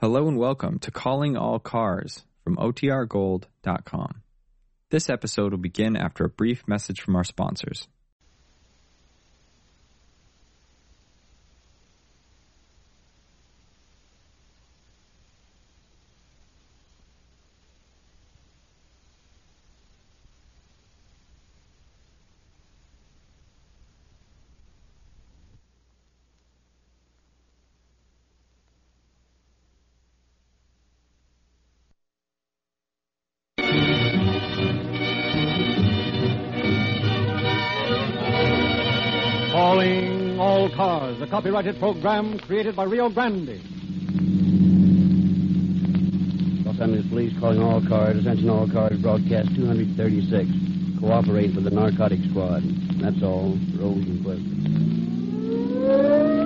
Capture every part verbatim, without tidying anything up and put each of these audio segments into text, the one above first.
Hello and welcome to Calling All Cars from O T R Gold dot com. This episode will begin after a brief message from our sponsors. Copyrighted program created by Rio Grande. Los Angeles Police calling all cars. Attention all cars. Broadcast two thirty-six. Cooperate with the narcotics squad. That's all. Rolls and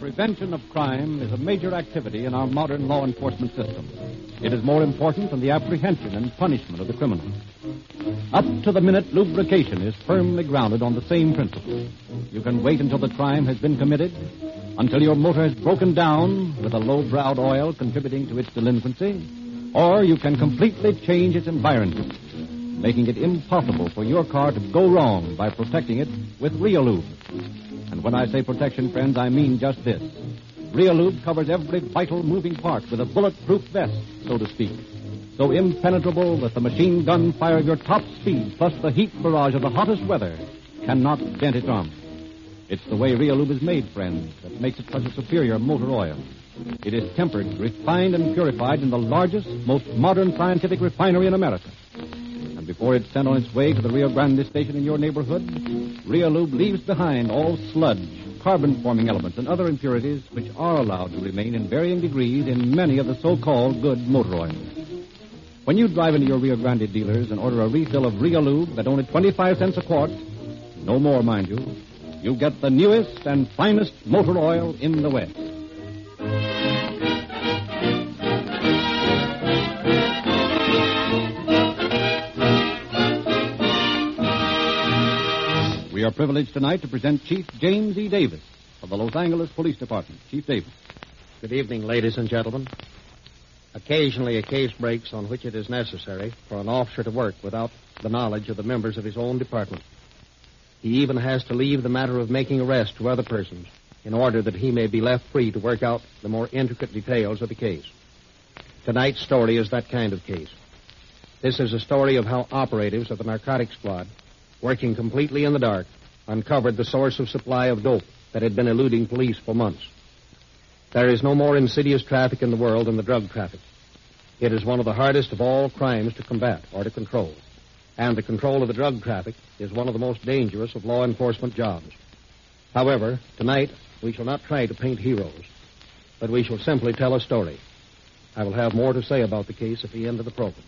Prevention of crime is a major activity in our modern law enforcement system. It is more important than the apprehension and punishment of the criminal. Up to the minute, lubrication is firmly grounded on the same principle. You can wait until the crime has been committed, until your motor has broken down with a low-browed oil contributing to its delinquency, or you can completely change its environment, making it impossible for your car to go wrong by protecting it with Rheolube. And when I say protection, friends, I mean just this. Rheolube covers every vital moving part with a bulletproof vest, so to speak. So impenetrable that the machine gun fire of your top speed plus the heat barrage of the hottest weather cannot dent its armor. It's the way Rheolube is made, friends, that makes it such a superior motor oil. It is tempered, refined, and purified in the largest, most modern scientific refinery in America. Before it's sent on its way to the Rio Grande station in your neighborhood, Rheolube leaves behind all sludge, carbon-forming elements, and other impurities which are allowed to remain in varying degrees in many of the so-called good motor oils. When you drive into your Rio Grande dealers and order a refill of Rheolube at only twenty-five cents a quart, no more, mind you, you get the newest and finest motor oil in the West. We are privileged tonight to present Chief James E. Davis of the Los Angeles Police Department. Chief Davis. Good evening, ladies and gentlemen. Occasionally a case breaks on which it is necessary for an officer to work without the knowledge of the members of his own department. He even has to leave the matter of making arrests to other persons in order that he may be left free to work out the more intricate details of the case. Tonight's story is that kind of case. This is a story of how operatives of the narcotics squad, working completely in the dark, uncovered the source of supply of dope that had been eluding police for months. There is no more insidious traffic in the world than the drug traffic. It is one of the hardest of all crimes to combat or to control, and the control of the drug traffic is one of the most dangerous of law enforcement jobs. However, tonight we shall not try to paint heroes, but we shall simply tell a story. I will have more to say about the case at the end of the program.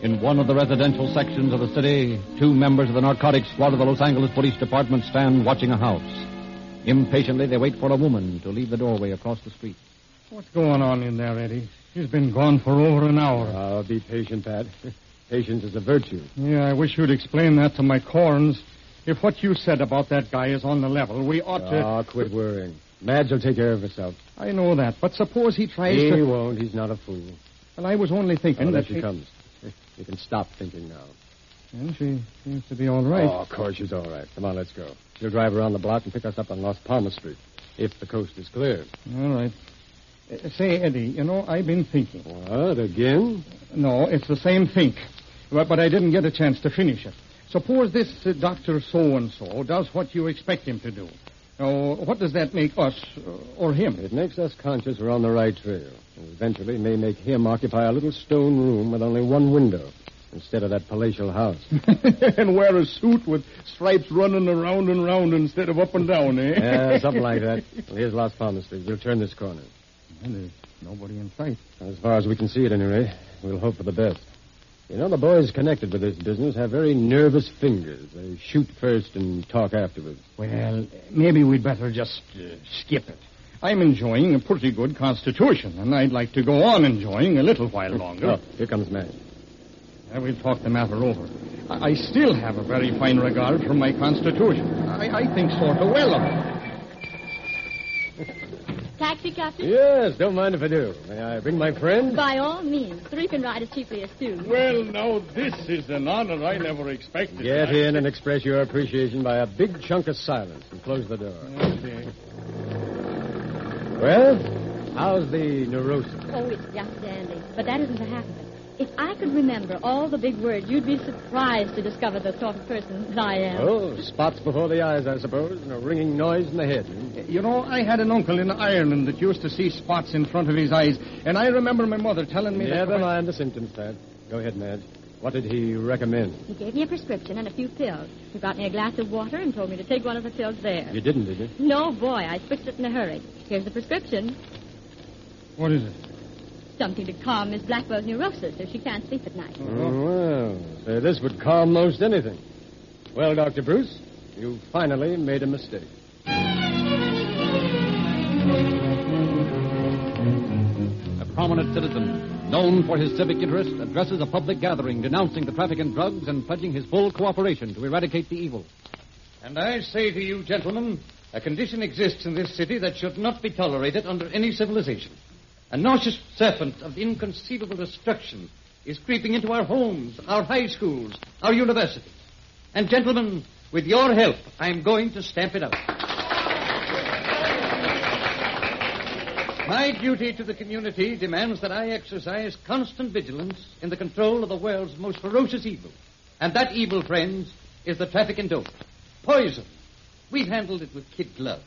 In one of the residential sections of the city, two members of the narcotics squad of the Los Angeles Police Department stand watching a house. Impatiently, they wait for a woman to leave the doorway across the street. What's going on in there, Eddie? She's been gone for over an hour. Oh, be patient, Pat. Patience is a virtue. Yeah, I wish you'd explain that to my corns. If what you said about that guy is on the level, we ought oh, to... Ah, quit worrying. Madge will take care of herself. I know that, but suppose he tries he to... He won't. He's not a fool. Well, I was only thinking oh, that... there she he... comes. You can stop thinking now. Well, she seems to be all right. Oh, of course she's all right. Come on, let's go. She'll drive around the block and pick us up on Las Palmas Street, if the coast is clear. All right. Uh, say, Eddie, you know, I've been thinking. What, again? No, it's the same think. But, but I didn't get a chance to finish it. Suppose this uh, Doctor So-and-so does what you expect him to do. Now, what does that make us or him? It makes us conscious we're on the right trail, and eventually may make him occupy a little stone room with only one window instead of that palatial house. And wear a suit with stripes running around and round instead of up and down, eh? Yeah, something like that. Well, here's Las Palmas Street. We'll turn this corner. And there's nobody in sight. As far as we can see at any rate, we'll hope for the best. You know, the boys connected with this business have very nervous fingers. They shoot first and talk afterwards. Well, maybe we'd better just uh, skip it. I'm enjoying a pretty good constitution, and I'd like to go on enjoying a little while longer. Oh, here comes Matt. Uh, we'll talk the matter over. I, I still have a very fine regard for my constitution. I, I think sort of well of it. Taxi, Captain? Yes, don't mind if I do. May I bring my friend? By all means. Three can ride as cheaply as two. Well, now, this is an honor I never expected. Get in and express your appreciation by a big chunk of silence and close the door. Okay. Well, how's the neurosis? Oh, it's just dandy. But that isn't the half of it. If I could remember all the big words, you'd be surprised to discover the sort of person I am. Oh, spots before the eyes, I suppose, and a ringing noise in the head. You know, I had an uncle in Ireland that used to see spots in front of his eyes, and I remember my mother telling me Never that... Never mind the symptoms, Dad. Go ahead, Madge. What did he recommend? He gave me a prescription and a few pills. He brought me a glass of water and told me to take one of the pills there. You didn't, did you? No, boy. I switched it in a hurry. Here's the prescription. What is it? Something to calm Miss Blackwell's neurosis if she can't sleep at night. Oh, well, so this would calm most anything. Well, Doctor Bruce, you finally made a mistake. A prominent citizen, known for his civic interest, addresses a public gathering denouncing the traffic in drugs and pledging his full cooperation to eradicate the evil. And I say to you, gentlemen, a condition exists in this city that should not be tolerated under any civilization. A nauseous serpent of inconceivable destruction is creeping into our homes, our high schools, our universities. And, gentlemen, with your help, I'm going to stamp it out. My duty to the community demands that I exercise constant vigilance in the control of the world's most ferocious evil. And that evil, friends, is the traffic in dope. Poison. We've handled it with kid gloves.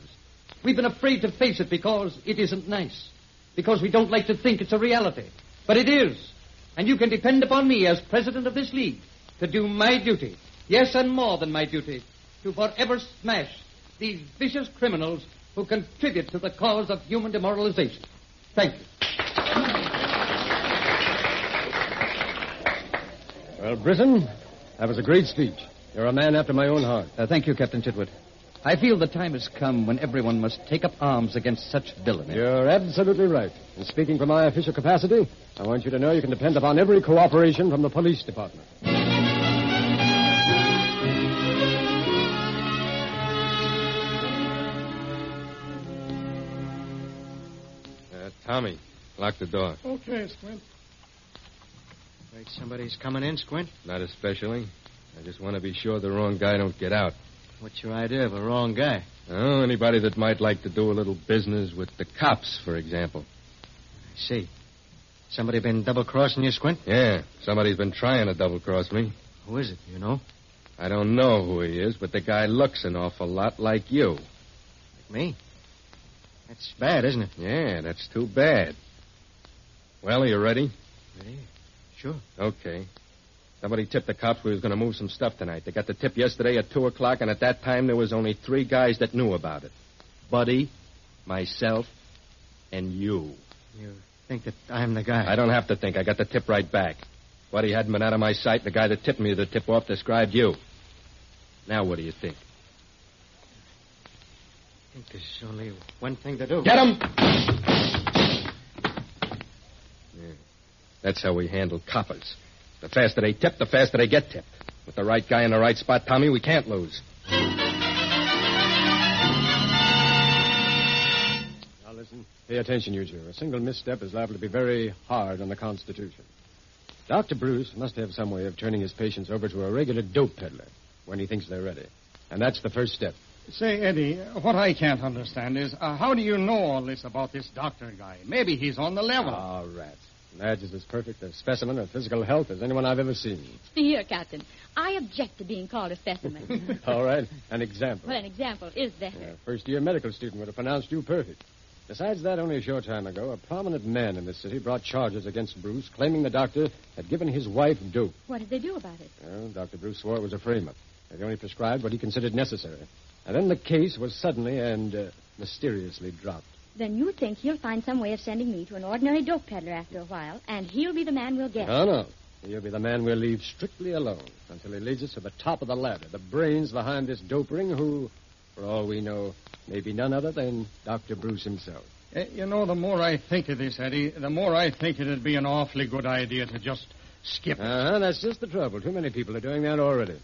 We've been afraid to face it because it isn't nice. Because we don't like to think it's a reality. But it is. And you can depend upon me as president of this league to do my duty, yes, and more than my duty, to forever smash these vicious criminals who contribute to the cause of human demoralization. Thank you. Well, Britton, that was a great speech. You're a man after my own heart. Uh, thank you, Captain Chitwood. I feel the time has come when everyone must take up arms against such villainy. You're absolutely right. And speaking from my official capacity, I want you to know you can depend upon every cooperation from the police department. Uh, Tommy, lock the door. Okay, Squint. Think somebody's coming in, Squint? Not especially. I just want to be sure the wrong guy don't get out. What's your idea of a wrong guy? Oh, anybody that might like to do a little business with the cops, for example. I see. Somebody been double-crossing you, Squint? Yeah, somebody's been trying to double-cross me. Who is it, you know? I don't know who he is, but the guy looks an awful lot like you. Like me? That's bad, isn't it? Yeah, that's too bad. Well, are you ready? Ready? Sure. Okay. Somebody tipped the cops we was going to move some stuff tonight. They got the tip yesterday at two o'clock, and at that time there was only three guys that knew about it. Buddy, myself, and you. You think that I'm the guy? I don't have to think. I got the tip right back. Buddy hadn't been out of my sight. The guy that tipped me the tip-off described you. Now what do you think? I think there's only one thing to do. Get him! Yeah. That's how we handle coppers. The faster they tip, the faster they get tipped. With the right guy in the right spot, Tommy, we can't lose. Now listen, pay attention, you two. A single misstep is liable to be very hard on the Constitution. Doctor Bruce must have some way of turning his patients over to a regular dope peddler when he thinks they're ready. And that's the first step. Say, Eddie, what I can't understand is, uh, how do you know all this about this doctor guy? Maybe he's on the level. All right. Madge is as perfect a specimen of physical health as anyone I've ever seen. See here, Captain. I object to being called a specimen. All right. An example. Well, an example is better. A first-year medical student would have pronounced you perfect. Besides that, only a short time ago, a prominent man in this city brought charges against Bruce, claiming the doctor had given his wife dope. What did they do about it? Well, Doctor Bruce swore it was a frame-up. They only prescribed what he considered necessary. And then the case was suddenly and uh, mysteriously dropped. Then you think he'll find some way of sending me to an ordinary dope peddler after a while, and he'll be the man we'll get. No, no. You'll be the man we'll leave strictly alone until he leads us to the top of the ladder, the brains behind this dope ring who, for all we know, may be none other than Doctor Bruce himself. Uh, you know, the more I think of this, Eddie, the more I think it'd be an awfully good idea to just skip it. Uh-huh, that's just the trouble. Too many people are doing that already.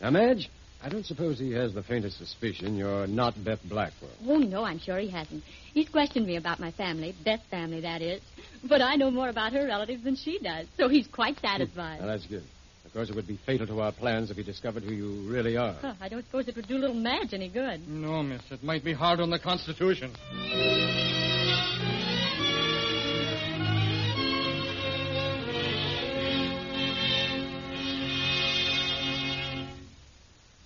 Now, Madge, I don't suppose he has the faintest suspicion you're not Beth Blackwell. Oh, no, I'm sure he hasn't. He's questioned me about my family, Beth's family, that is. But I know more about her relatives than she does, so he's quite satisfied. Well, that's good. Of course, it would be fatal to our plans if he discovered who you really are. Huh, I don't suppose it would do little Madge any good. No, miss, it might be hard on the Constitution.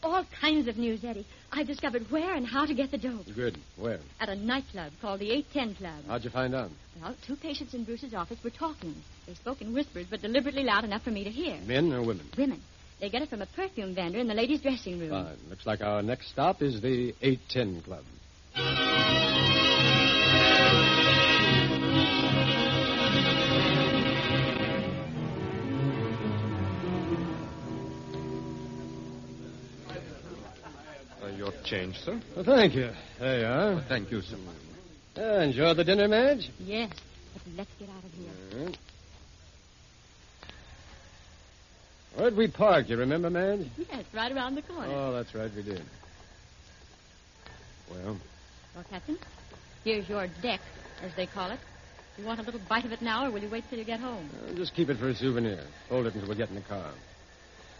All kinds of news, Eddie. I discovered where and how to get the dope. Good. Where? At a nightclub called the eight ten Club. How'd you find out? Well, two patients in Bruce's office were talking. They spoke in whispers, but deliberately loud enough for me to hear. Men or women? Women. They get it from a perfume vendor in the ladies' dressing room. Fine. Looks like our next stop is the eight ten Club. Change, sir. Well, thank you. There you are. Well, thank you, sir. Uh, enjoy the dinner, Madge? Yes, but let's get out of here. All right. Where'd we park? You remember, Madge? Yes, right around the corner. Oh, that's right, we did. Well? Well, Captain, here's your deck, as they call it. You want a little bite of it now, or will you wait till you get home? Uh, just keep it for a souvenir. Hold it until we get in the car.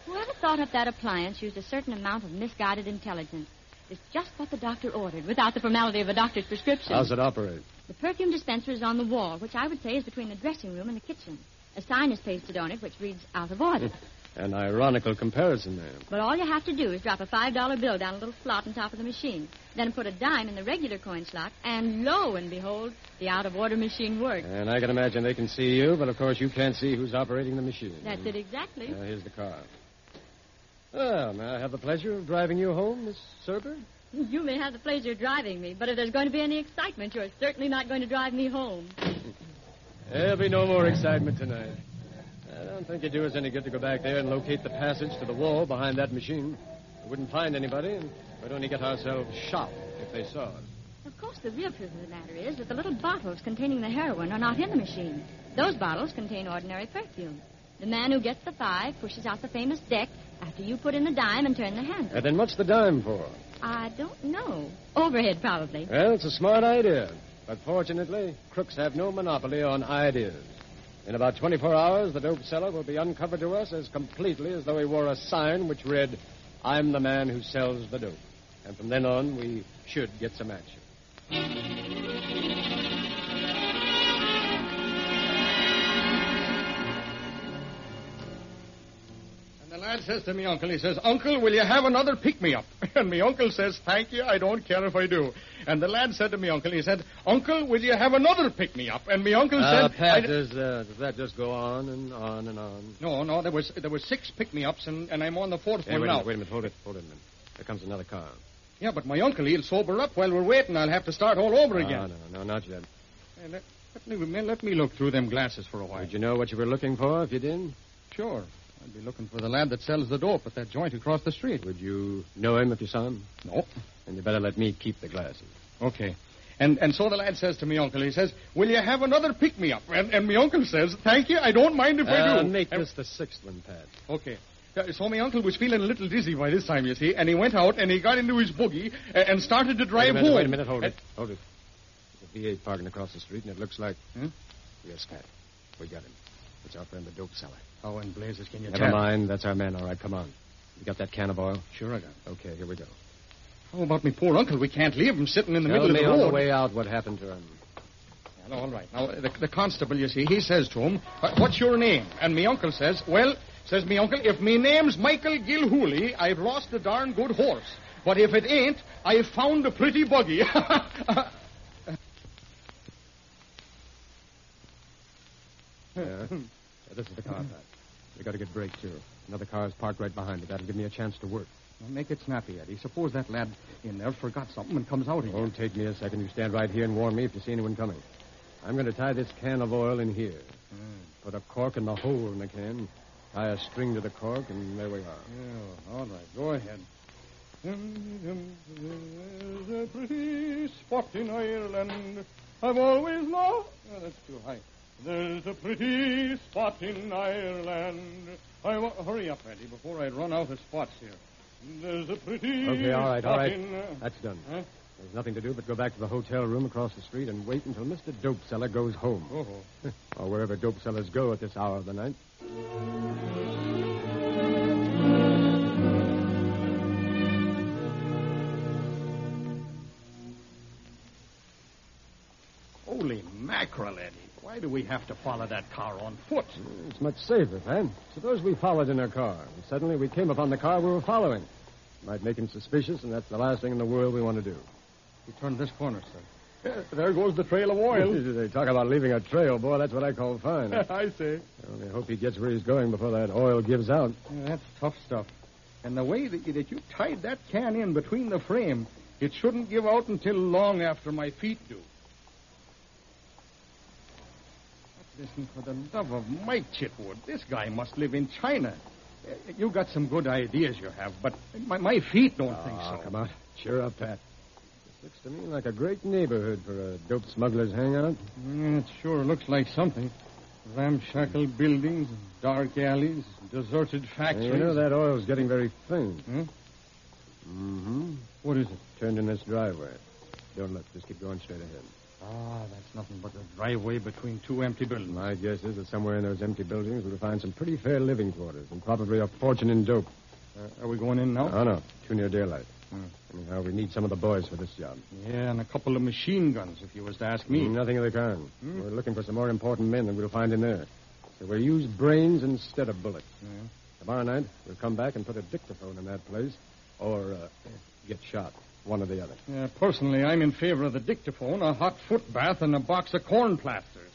Whoever thought up that appliance used a certain amount of misguided intelligence. It's just what the doctor ordered, without the formality of a doctor's prescription. How's it operate? The perfume dispenser is on the wall, which I would say is between the dressing room and the kitchen. A sign is pasted on it, which reads, out of order. An ironical comparison there. But all you have to do is drop a five dollar bill down a little slot on top of the machine, then put a dime in the regular coin slot, and lo and behold, the out-of-order machine works. And I can imagine they can see you, but of course you can't see who's operating the machine. That's it, exactly. Now, here's the car. Well, may I have the pleasure of driving you home, Miss Serber? You may have the pleasure of driving me, but if there's going to be any excitement, you're certainly not going to drive me home. There'll be no more excitement tonight. I don't think it'd do us any good to go back there and locate the passage to the wall behind that machine. We wouldn't find anybody, and we'd only get ourselves shot if they saw us. Of course, the real truth of the matter is that the little bottles containing the heroin are not in the machine. Those bottles contain ordinary perfume. The man who gets the five pushes out the famous deck after you put in the dime and turn the handle. Uh, then what's the dime for? I don't know. Overhead, probably. Well, it's a smart idea. But fortunately, crooks have no monopoly on ideas. In about twenty-four hours, the dope seller will be uncovered to us as completely as though he wore a sign which read, I'm the man who sells the dope. And from then on, we should get some action. Dad says to me, Uncle, he says, Uncle, will you have another pick-me-up? And me uncle says, thank you, I don't care if I do. And the lad said to me, Uncle, he said, Uncle, will you have another pick-me-up? And me uncle uh, said... Pat, does, uh, does that just go on and on and on? No, no, there was there was six pick-me-ups, and, and I'm on the fourth hey, one wait now. A minute, wait a minute, hold it, hold it a minute. There comes another car. Yeah, but my uncle, he'll sober up while we're waiting. I'll have to start all over no, again. No, no, no, not yet. Hey, let, let, me, let me look through them glasses for a while. Did you know what you were looking for if you didn't? Sure. I'd be looking for the lad that sells the dope at that joint across the street. Would you know him if you saw him? No. Then you better let me keep the glasses. Okay. And and so the lad says to me, Uncle, he says, will you have another pick-me-up? And and me uncle says, thank you, I don't mind if uh, I do. Make and... this the sixth one, Pat. Okay. So my uncle was feeling a little dizzy by this time, you see, and he went out and he got into his buggy and started to drive wait a minute, home. Wait a minute, hold and... it. Hold it. There's a V eight parking across the street, and it looks like... Hmm? Yes, Pat. We got him. It's our friend, the dope seller. Oh, and blazes, can you Never tell? Never mind. That's our man. All right, come on. You got that can of oil? Sure I got it. Okay, here we go. How about me poor uncle? We can't leave him sitting in the middle of the road. Tell me on the way out what happened to him. Yeah, no, all right. Now, the, the constable, you see, he says to him, what's your name? And me uncle says, well, says me uncle, if me name's Michael Gilhooley, I've lost a darn good horse. But if it ain't, I've found a pretty buggy. Yeah. Yeah, this is the car, Pat. We got a good break, too. Another car is parked right behind it. That'll give me a chance to work. Well, make it snappy, Eddie. Suppose that lad in there forgot something and comes out again. It won't take me a second. You stand right here and warn me if you see anyone coming. I'm going to tie this can of oil in here. Mm. Put a cork in the hole in the can, tie a string to the cork, and there we are. Yeah, all right, go ahead. There's a pretty spot in Ireland I've always loved... Oh, that's too high. There's a pretty spot in Ireland. I wa- Hurry up, Eddie, before I run out of spots here. There's a pretty... Okay, all right, all right. In, uh... That's done. Huh? There's nothing to do but go back to the hotel room across the street and wait until Mister Dopeseller goes home. Oh. Or wherever dope sellers go at this hour of the night. Holy mackerel, Eddie. Why do we have to follow that car on foot? It's much safer, Van. Suppose we followed in her car, and suddenly we came upon the car we were following. It might make him suspicious, and that's the last thing in the world we want to do. He turned this corner, sir. Yeah, there goes the trail of oil. They talk about leaving a trail, boy. That's what I call fine. I see. I only hope he gets where he's going before that oil gives out. Yeah, that's tough stuff. And the way that you, that you tied that can in between the frame, it shouldn't give out until long after my feet do. Listen, for the love of Mike Chitwood, this guy must live in China. You got some good ideas you have, but my, my feet don't oh, think so. Come on, cheer up, Pat. This looks to me like a great neighborhood for a dope smuggler's hangout. Mm, it sure looks like something. Ramshackle buildings, dark alleys, deserted factories. You know that oil's getting very thin. Hmm? Mm-hmm. What is it? Turned in this driveway. Don't look, just keep going straight ahead. Ah, that's nothing but a driveway between two empty buildings. My guess is that somewhere in those empty buildings we'll find some pretty fair living quarters and probably a fortune in dope. Uh, are we going in now? Oh, no. Too near daylight. Hmm. Anyhow, we need some of the boys for this job. Yeah, and a couple of machine guns, if you was to ask me. Nothing of the kind. Hmm? We're looking for some more important men than we'll find in there. So we'll use brains instead of bullets. Hmm. Tomorrow night, we'll come back and put a dictaphone in that place or uh, get shot. One or the other. Yeah, personally, I'm in favor of the dictaphone, a hot foot bath, and a box of corn plasters.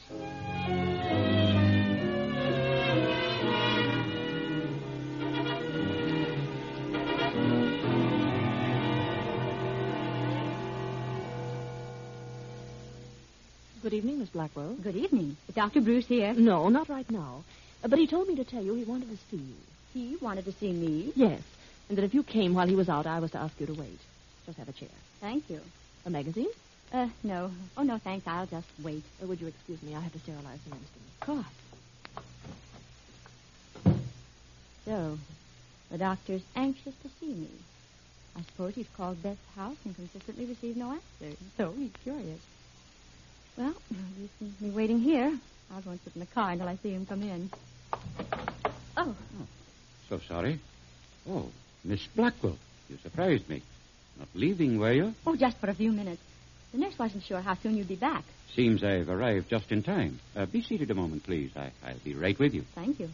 Good evening, Miss Blackwell. Good evening. Is Doctor Bruce here? No, not right now. Uh, but he told me to tell you he wanted to see you. He wanted to see me? Yes. And that if you came while he was out, I was to ask you to wait. Just have a chair. Thank you. A magazine? Uh, no. Oh, no, thanks. I'll just wait. Uh, would you excuse me? I have to sterilize the instant. Of course. So, the doctor's anxious to see me. I suppose he's called Beth's house and consistently received no answer. So he's curious. Well, you see me waiting here. I'll go and sit in the car until I see him come in. Oh. oh. So sorry. Oh, Miss Blackwell, you surprised me. Not leaving, were you? Oh, just for a few minutes. The nurse wasn't sure how soon you'd be back. Seems I've arrived just in time. Uh, be seated a moment, please. I, I'll be right with you. Thank you.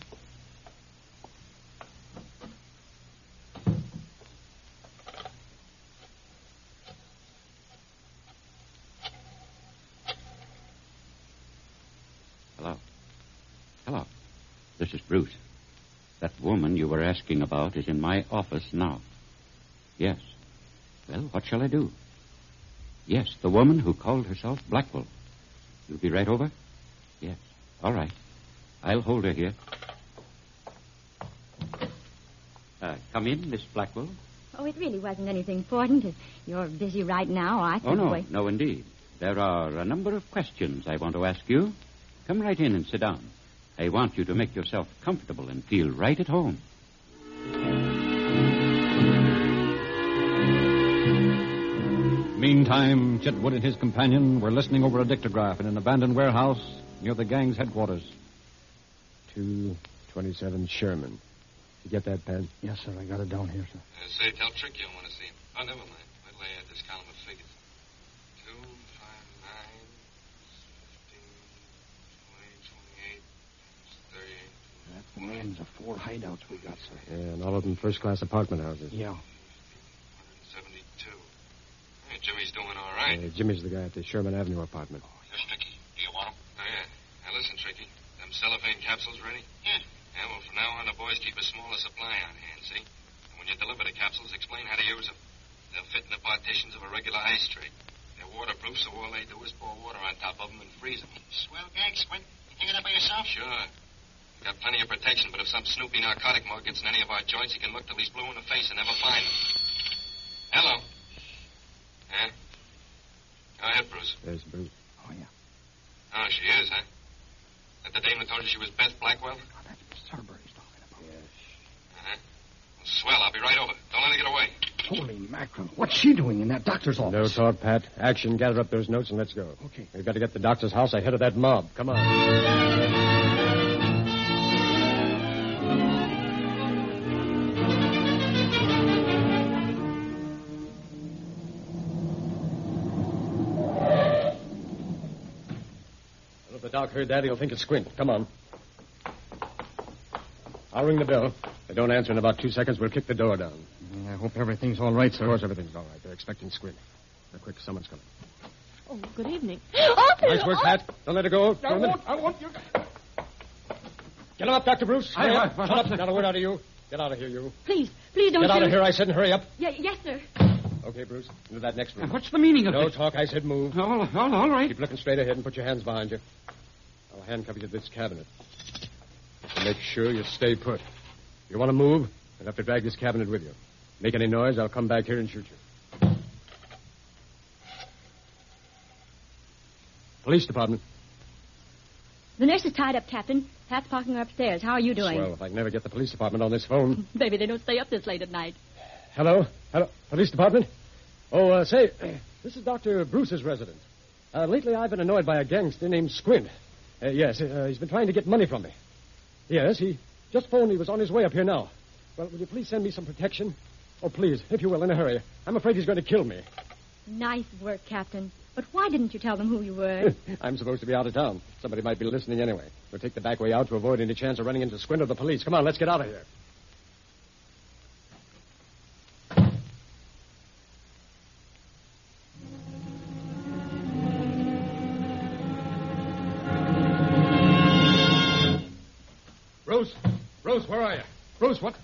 Hello. Hello. This is Bruce. That woman you were asking about is in my office now. Yes. Well, what shall I do? Yes, the woman who called herself Blackwell. You'll be right over? Yes. All right. I'll hold her here. Uh, come in, Miss Blackwell. Oh, it really wasn't anything important. If you're busy right now, I think... Oh, no, we... no, indeed. There are a number of questions I want to ask you. Come right in and sit down. I want you to make yourself comfortable and feel right at home. Meantime, Chitwood and his companion were listening over a dictograph in an abandoned warehouse near the gang's headquarters. two twenty-seven Sherman. You get that, Pat? Yes, sir. I got it down here, sir. Uh, say, tell Trick you don't want to see him. Oh, never mind. Wait till I add this column of figures. two, five, nine, fifteen, twenty, twenty-eight, thirty. That man's the four hideouts we got, sir. Yeah, and all of them first-class apartment houses. Yeah. Jimmy's doing all right. Uh, Jimmy's the guy at the Sherman Avenue apartment. Oh, here's Tricky. Do you want him? Oh, yeah. Now, listen, Tricky. Them cellophane capsules ready? Yeah. Yeah, well, from now on, the boys keep a smaller supply on hand, see? And when you deliver the capsules, explain how to use them. They'll fit in the partitions of a regular ice tray. They're waterproof, so all they do is pour water on top of them and freeze them. Swell gag, Squint. You get up by yourself? Sure. We got plenty of protection, but if some snoopy narcotic mug gets in any of our joints, he can look till he's blue in the face and never find him. Hello. Huh? Go ahead, Bruce. There's Bruce. Oh, yeah. Oh, she is, huh? That the dame that told you she was Beth Blackwell? Oh, that's Cerber he's talking about. Yes. Uh-huh. Well, swell. I'll be right over. Don't let her get away. Holy mackerel. What's she doing in that doctor's office? No talk, Pat. Action, gather up those notes and let's go. Okay. We've got to get the doctor's house ahead of that mob. Come on. Well, if the doc heard that, he'll think it's Squint. Come on. I'll ring the bell. If they don't answer in about two seconds, we'll kick the door down. I hope everything's all right, sir. Of course everything's all right. They're expecting Squint. Now, quick, someone's coming. Oh, good evening. Arthur! Nice work, Pat. Don't let her go. I won't. I won't. You... Get him up, Doctor Bruce. I am. Shut up. Not a word out of you. Get out of here, you. Please. Please don't... Get out of here, I said, and hurry up. Yeah, yes, sir. Okay, Bruce. Into that next room. What's the meaning of this? No talk, I said move. All, all, all right. Keep looking straight ahead and put your hands behind you. I'll handcuff you to this cabinet. Make sure you stay put. If you want to move, you'll have to drag this cabinet with you. Make any noise, I'll come back here and shoot you. Police department. The nurse is tied up, Captain. Pat's parking her upstairs. How are you doing? Well, if I can never get the police department on this phone. Baby, they don't stay up this late at night. Hello? Hello? Police department? Oh, uh, say, this is Doctor Bruce's residence. Uh, lately, I've been annoyed by a gangster named Squint. Uh, yes, uh, he's been trying to get money from me. Yes, he... Just phoned. He was on his way up here now. Well, will you please send me some protection? Oh, please, if you will, in a hurry. I'm afraid he's going to kill me. Nice work, Captain. But why didn't you tell them who you were? I'm supposed to be out of town. Somebody might be listening anyway. We'll take the back way out to avoid any chance of running into Squint or the police. Come on, let's get out of here. Bruce? Bruce, where are you? Bruce, what?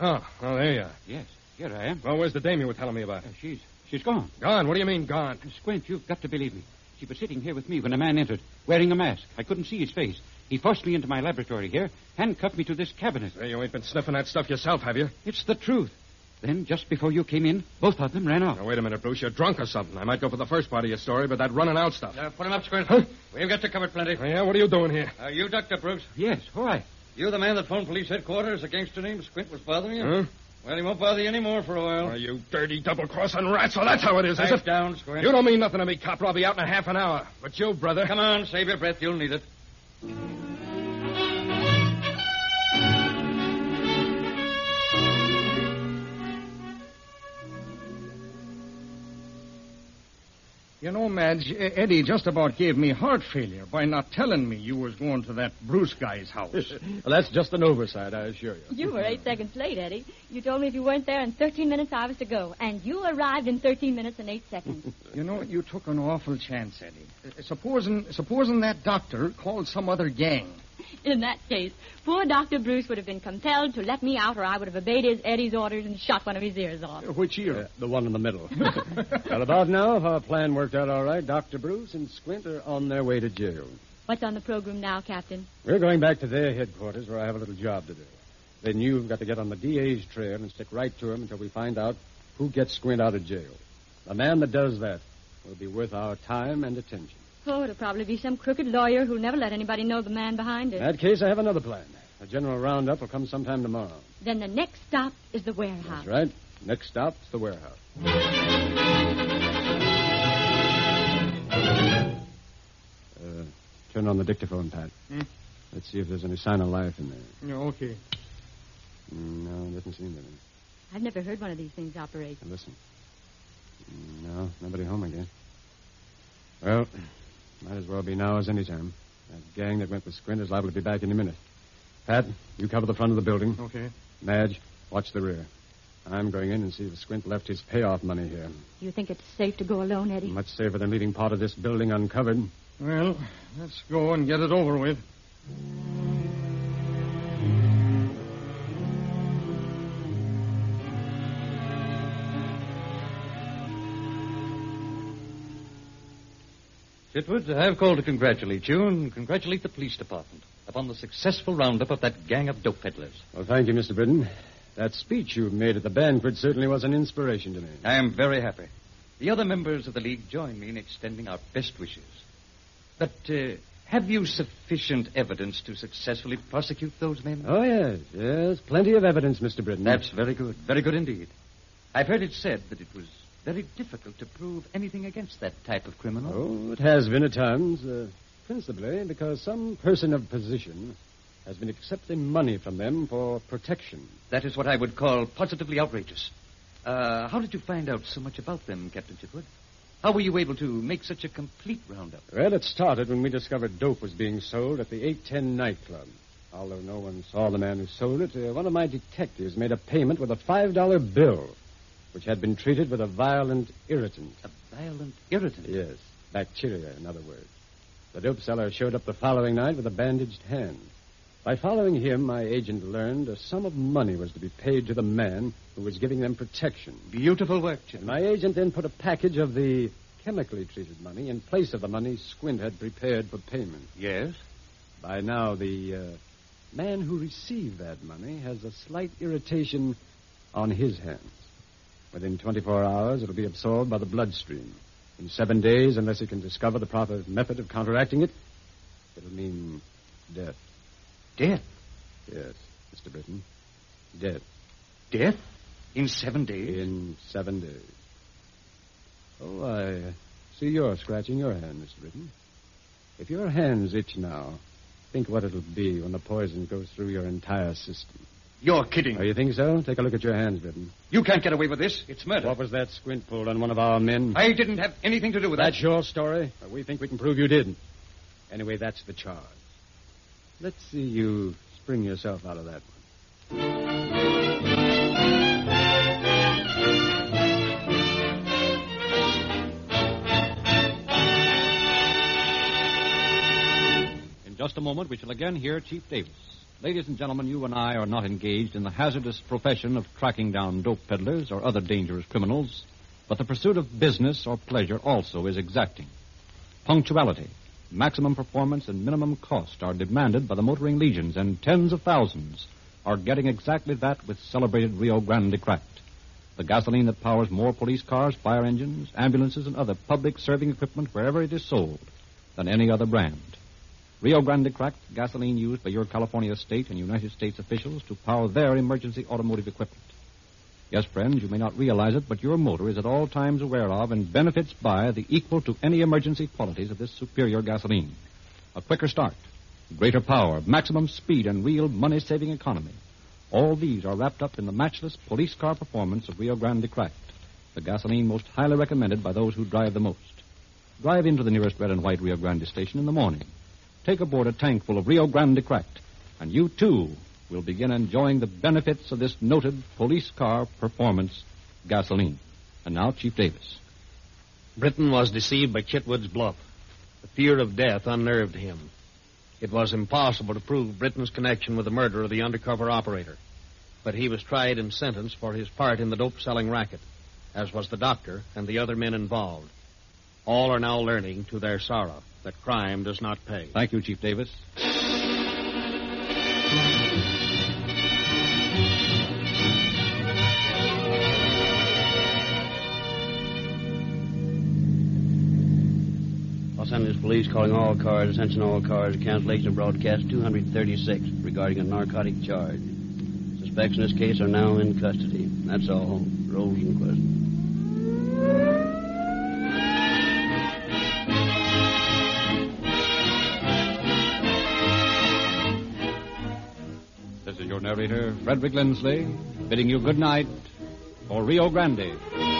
Oh, oh, there you are. Yes, here I am. Well, where's the dame you were telling me about? Uh, she's she's gone. Gone? What do you mean, gone? Squint, you've got to believe me. She was sitting here with me when a man entered, wearing a mask. I couldn't see his face. He forced me into my laboratory here, handcuffed me to this cabinet. Hey, you ain't been sniffing that stuff yourself, have you? It's the truth. Then, just before you came in, both of them ran off. Now, wait a minute, Bruce. You're drunk or something. I might go for the first part of your story, but that running out stuff... Uh, put him up, Squint. Huh? We've got you covered plenty. Oh, yeah, what are you doing here? Are you Doctor Bruce? Yes, why? You the man that phoned police headquarters? A gangster named Squint was bothering you? Huh? Well, he won't bother you anymore for a while. Oh, you dirty double-crossing rat, so that's how it is, is it? Down, Squint. You don't mean nothing to me, cop. I'll be out in a half an hour. But you, brother... Come on, save your breath. You'll need it. You know, Madge, Eddie just about gave me heart failure by not telling me you was going to that Bruce guy's house. Well, that's just an oversight, I assure you. You were eight seconds late, Eddie. You told me if you weren't there in thirteen minutes, I was to go. And you arrived in thirteen minutes and eight seconds. You know, you took an awful chance, Eddie. Supposing, supposing that doctor called some other gang. In that case, poor Doctor Bruce would have been compelled to let me out, or I would have obeyed his Eddie's orders and shot one of his ears off. Which ear? Uh, the one in the middle. Well, about now, if our plan worked out all right, Doctor Bruce and Squint are on their way to jail. What's on the program now, Captain? We're going back to their headquarters, where I have a little job to do. Then you've got to get on the D A's trail and stick right to him until we find out who gets Squint out of jail. The man that does that will be worth our time and attention. Oh, it'll probably be some crooked lawyer who'll never let anybody know the man behind it. In that case, I have another plan. A general roundup will come sometime tomorrow. Then the next stop is the warehouse. That's right. Next stop's the warehouse. Uh, turn on the dictaphone, Pat. Hmm? Let's see if there's any sign of life in there. No, okay. No, it doesn't seem to be. I've never heard one of these things operate. Now listen. No, nobody home, I guess. Well... Might as well be now as any time. That gang that went with Squint is liable to be back any minute. Pat, you cover the front of the building. Okay. Madge, watch the rear. I'm going in and see if Squint left his payoff money here. You think it's safe to go alone, Eddie? Much safer than leaving part of this building uncovered. Well, let's go and get it over with. Chitwood, I have called to congratulate you and congratulate the police department upon the successful roundup of that gang of dope peddlers. Well, thank you, Mister Britton. That speech you made at the banquet certainly was an inspiration to me. I am very happy. The other members of the League join me in extending our best wishes. But uh, have you sufficient evidence to successfully prosecute those men? Oh, yes, yes. Plenty of evidence, Mister Britton. That's very good. Very good indeed. I've heard it said that it was very difficult to prove anything against that type of criminal. Oh, it has been at times, uh, principally because some person of position has been accepting money from them for protection. That is what I would call positively outrageous. Uh, how did you find out so much about them, Captain Chitwood? How were you able to make such a complete roundup? Well, it started when we discovered dope was being sold at the eight ten nightclub. Although no one saw the man who sold it, uh, one of my detectives made a payment with a five dollar bill, which had been treated with a violent irritant. A violent irritant? Yes, bacteria, in other words. The dope seller showed up the following night with a bandaged hand. By following him, my agent learned a sum of money was to be paid to the man who was giving them protection. Beautiful work, Jim. My agent then put a package of the chemically treated money in place of the money Squint had prepared for payment. Yes? By now, the uh, man who received that money has a slight irritation on his hands. Within twenty-four hours, it'll be absorbed by the bloodstream. In seven days, unless he can discover the proper method of counteracting it, it'll mean death. Death? Yes, Mister Britton. Death. Death? In seven days? In seven days. Oh, I see you're scratching your hand, Mister Britton. If your hands itch now, think what it'll be when the poison goes through your entire system. You're kidding. Oh, you think so? Take a look at your hands, Britton. You can't get away with this. It's murder. What was that Squint pulled on one of our men? I didn't have anything to do with that. That's your story, but we think we can prove you didn't. Anyway, that's the charge. Let's see you spring yourself out of that one. In just a moment, we shall again hear Chief Davis. Ladies and gentlemen, you and I are not engaged in the hazardous profession of tracking down dope peddlers or other dangerous criminals, but the pursuit of business or pleasure also is exacting. Punctuality, maximum performance and minimum cost are demanded by the motoring legions, and tens of thousands are getting exactly that with celebrated Rio Grande Cracked, the gasoline that powers more police cars, fire engines, ambulances, and other public serving equipment wherever it is sold than any other brand. Rio Grande Cracked, gasoline used by your California state and United States officials to power their emergency automotive equipment. Yes, friends, you may not realize it, but your motor is at all times aware of and benefits by the equal to any emergency qualities of this superior gasoline. A quicker start, greater power, maximum speed, and real money-saving economy. All these are wrapped up in the matchless police car performance of Rio Grande Cracked, the gasoline most highly recommended by those who drive the most. Drive into the nearest red and white Rio Grande station in the morning. Take aboard a tank full of Rio Grande Cracked, and you, too, we'll begin enjoying the benefits of this noted police car performance gasoline. And now, Chief Davis. Britton was deceived by Chitwood's bluff. The fear of death unnerved him. It was impossible to prove Britton's connection with the murder of the undercover operator. But he was tried and sentenced for his part in the dope-selling racket, as was the doctor and the other men involved. All are now learning, to their sorrow, that crime does not pay. Thank you, Chief Davis. Los Angeles Police calling all cars, attention all cars, cancellation of broadcast two thirty-six regarding a narcotic charge. Suspects in this case are now in custody. That's all. Rolls in question. This is your narrator, Frederick Lindsley, bidding you good night for Rio Grande.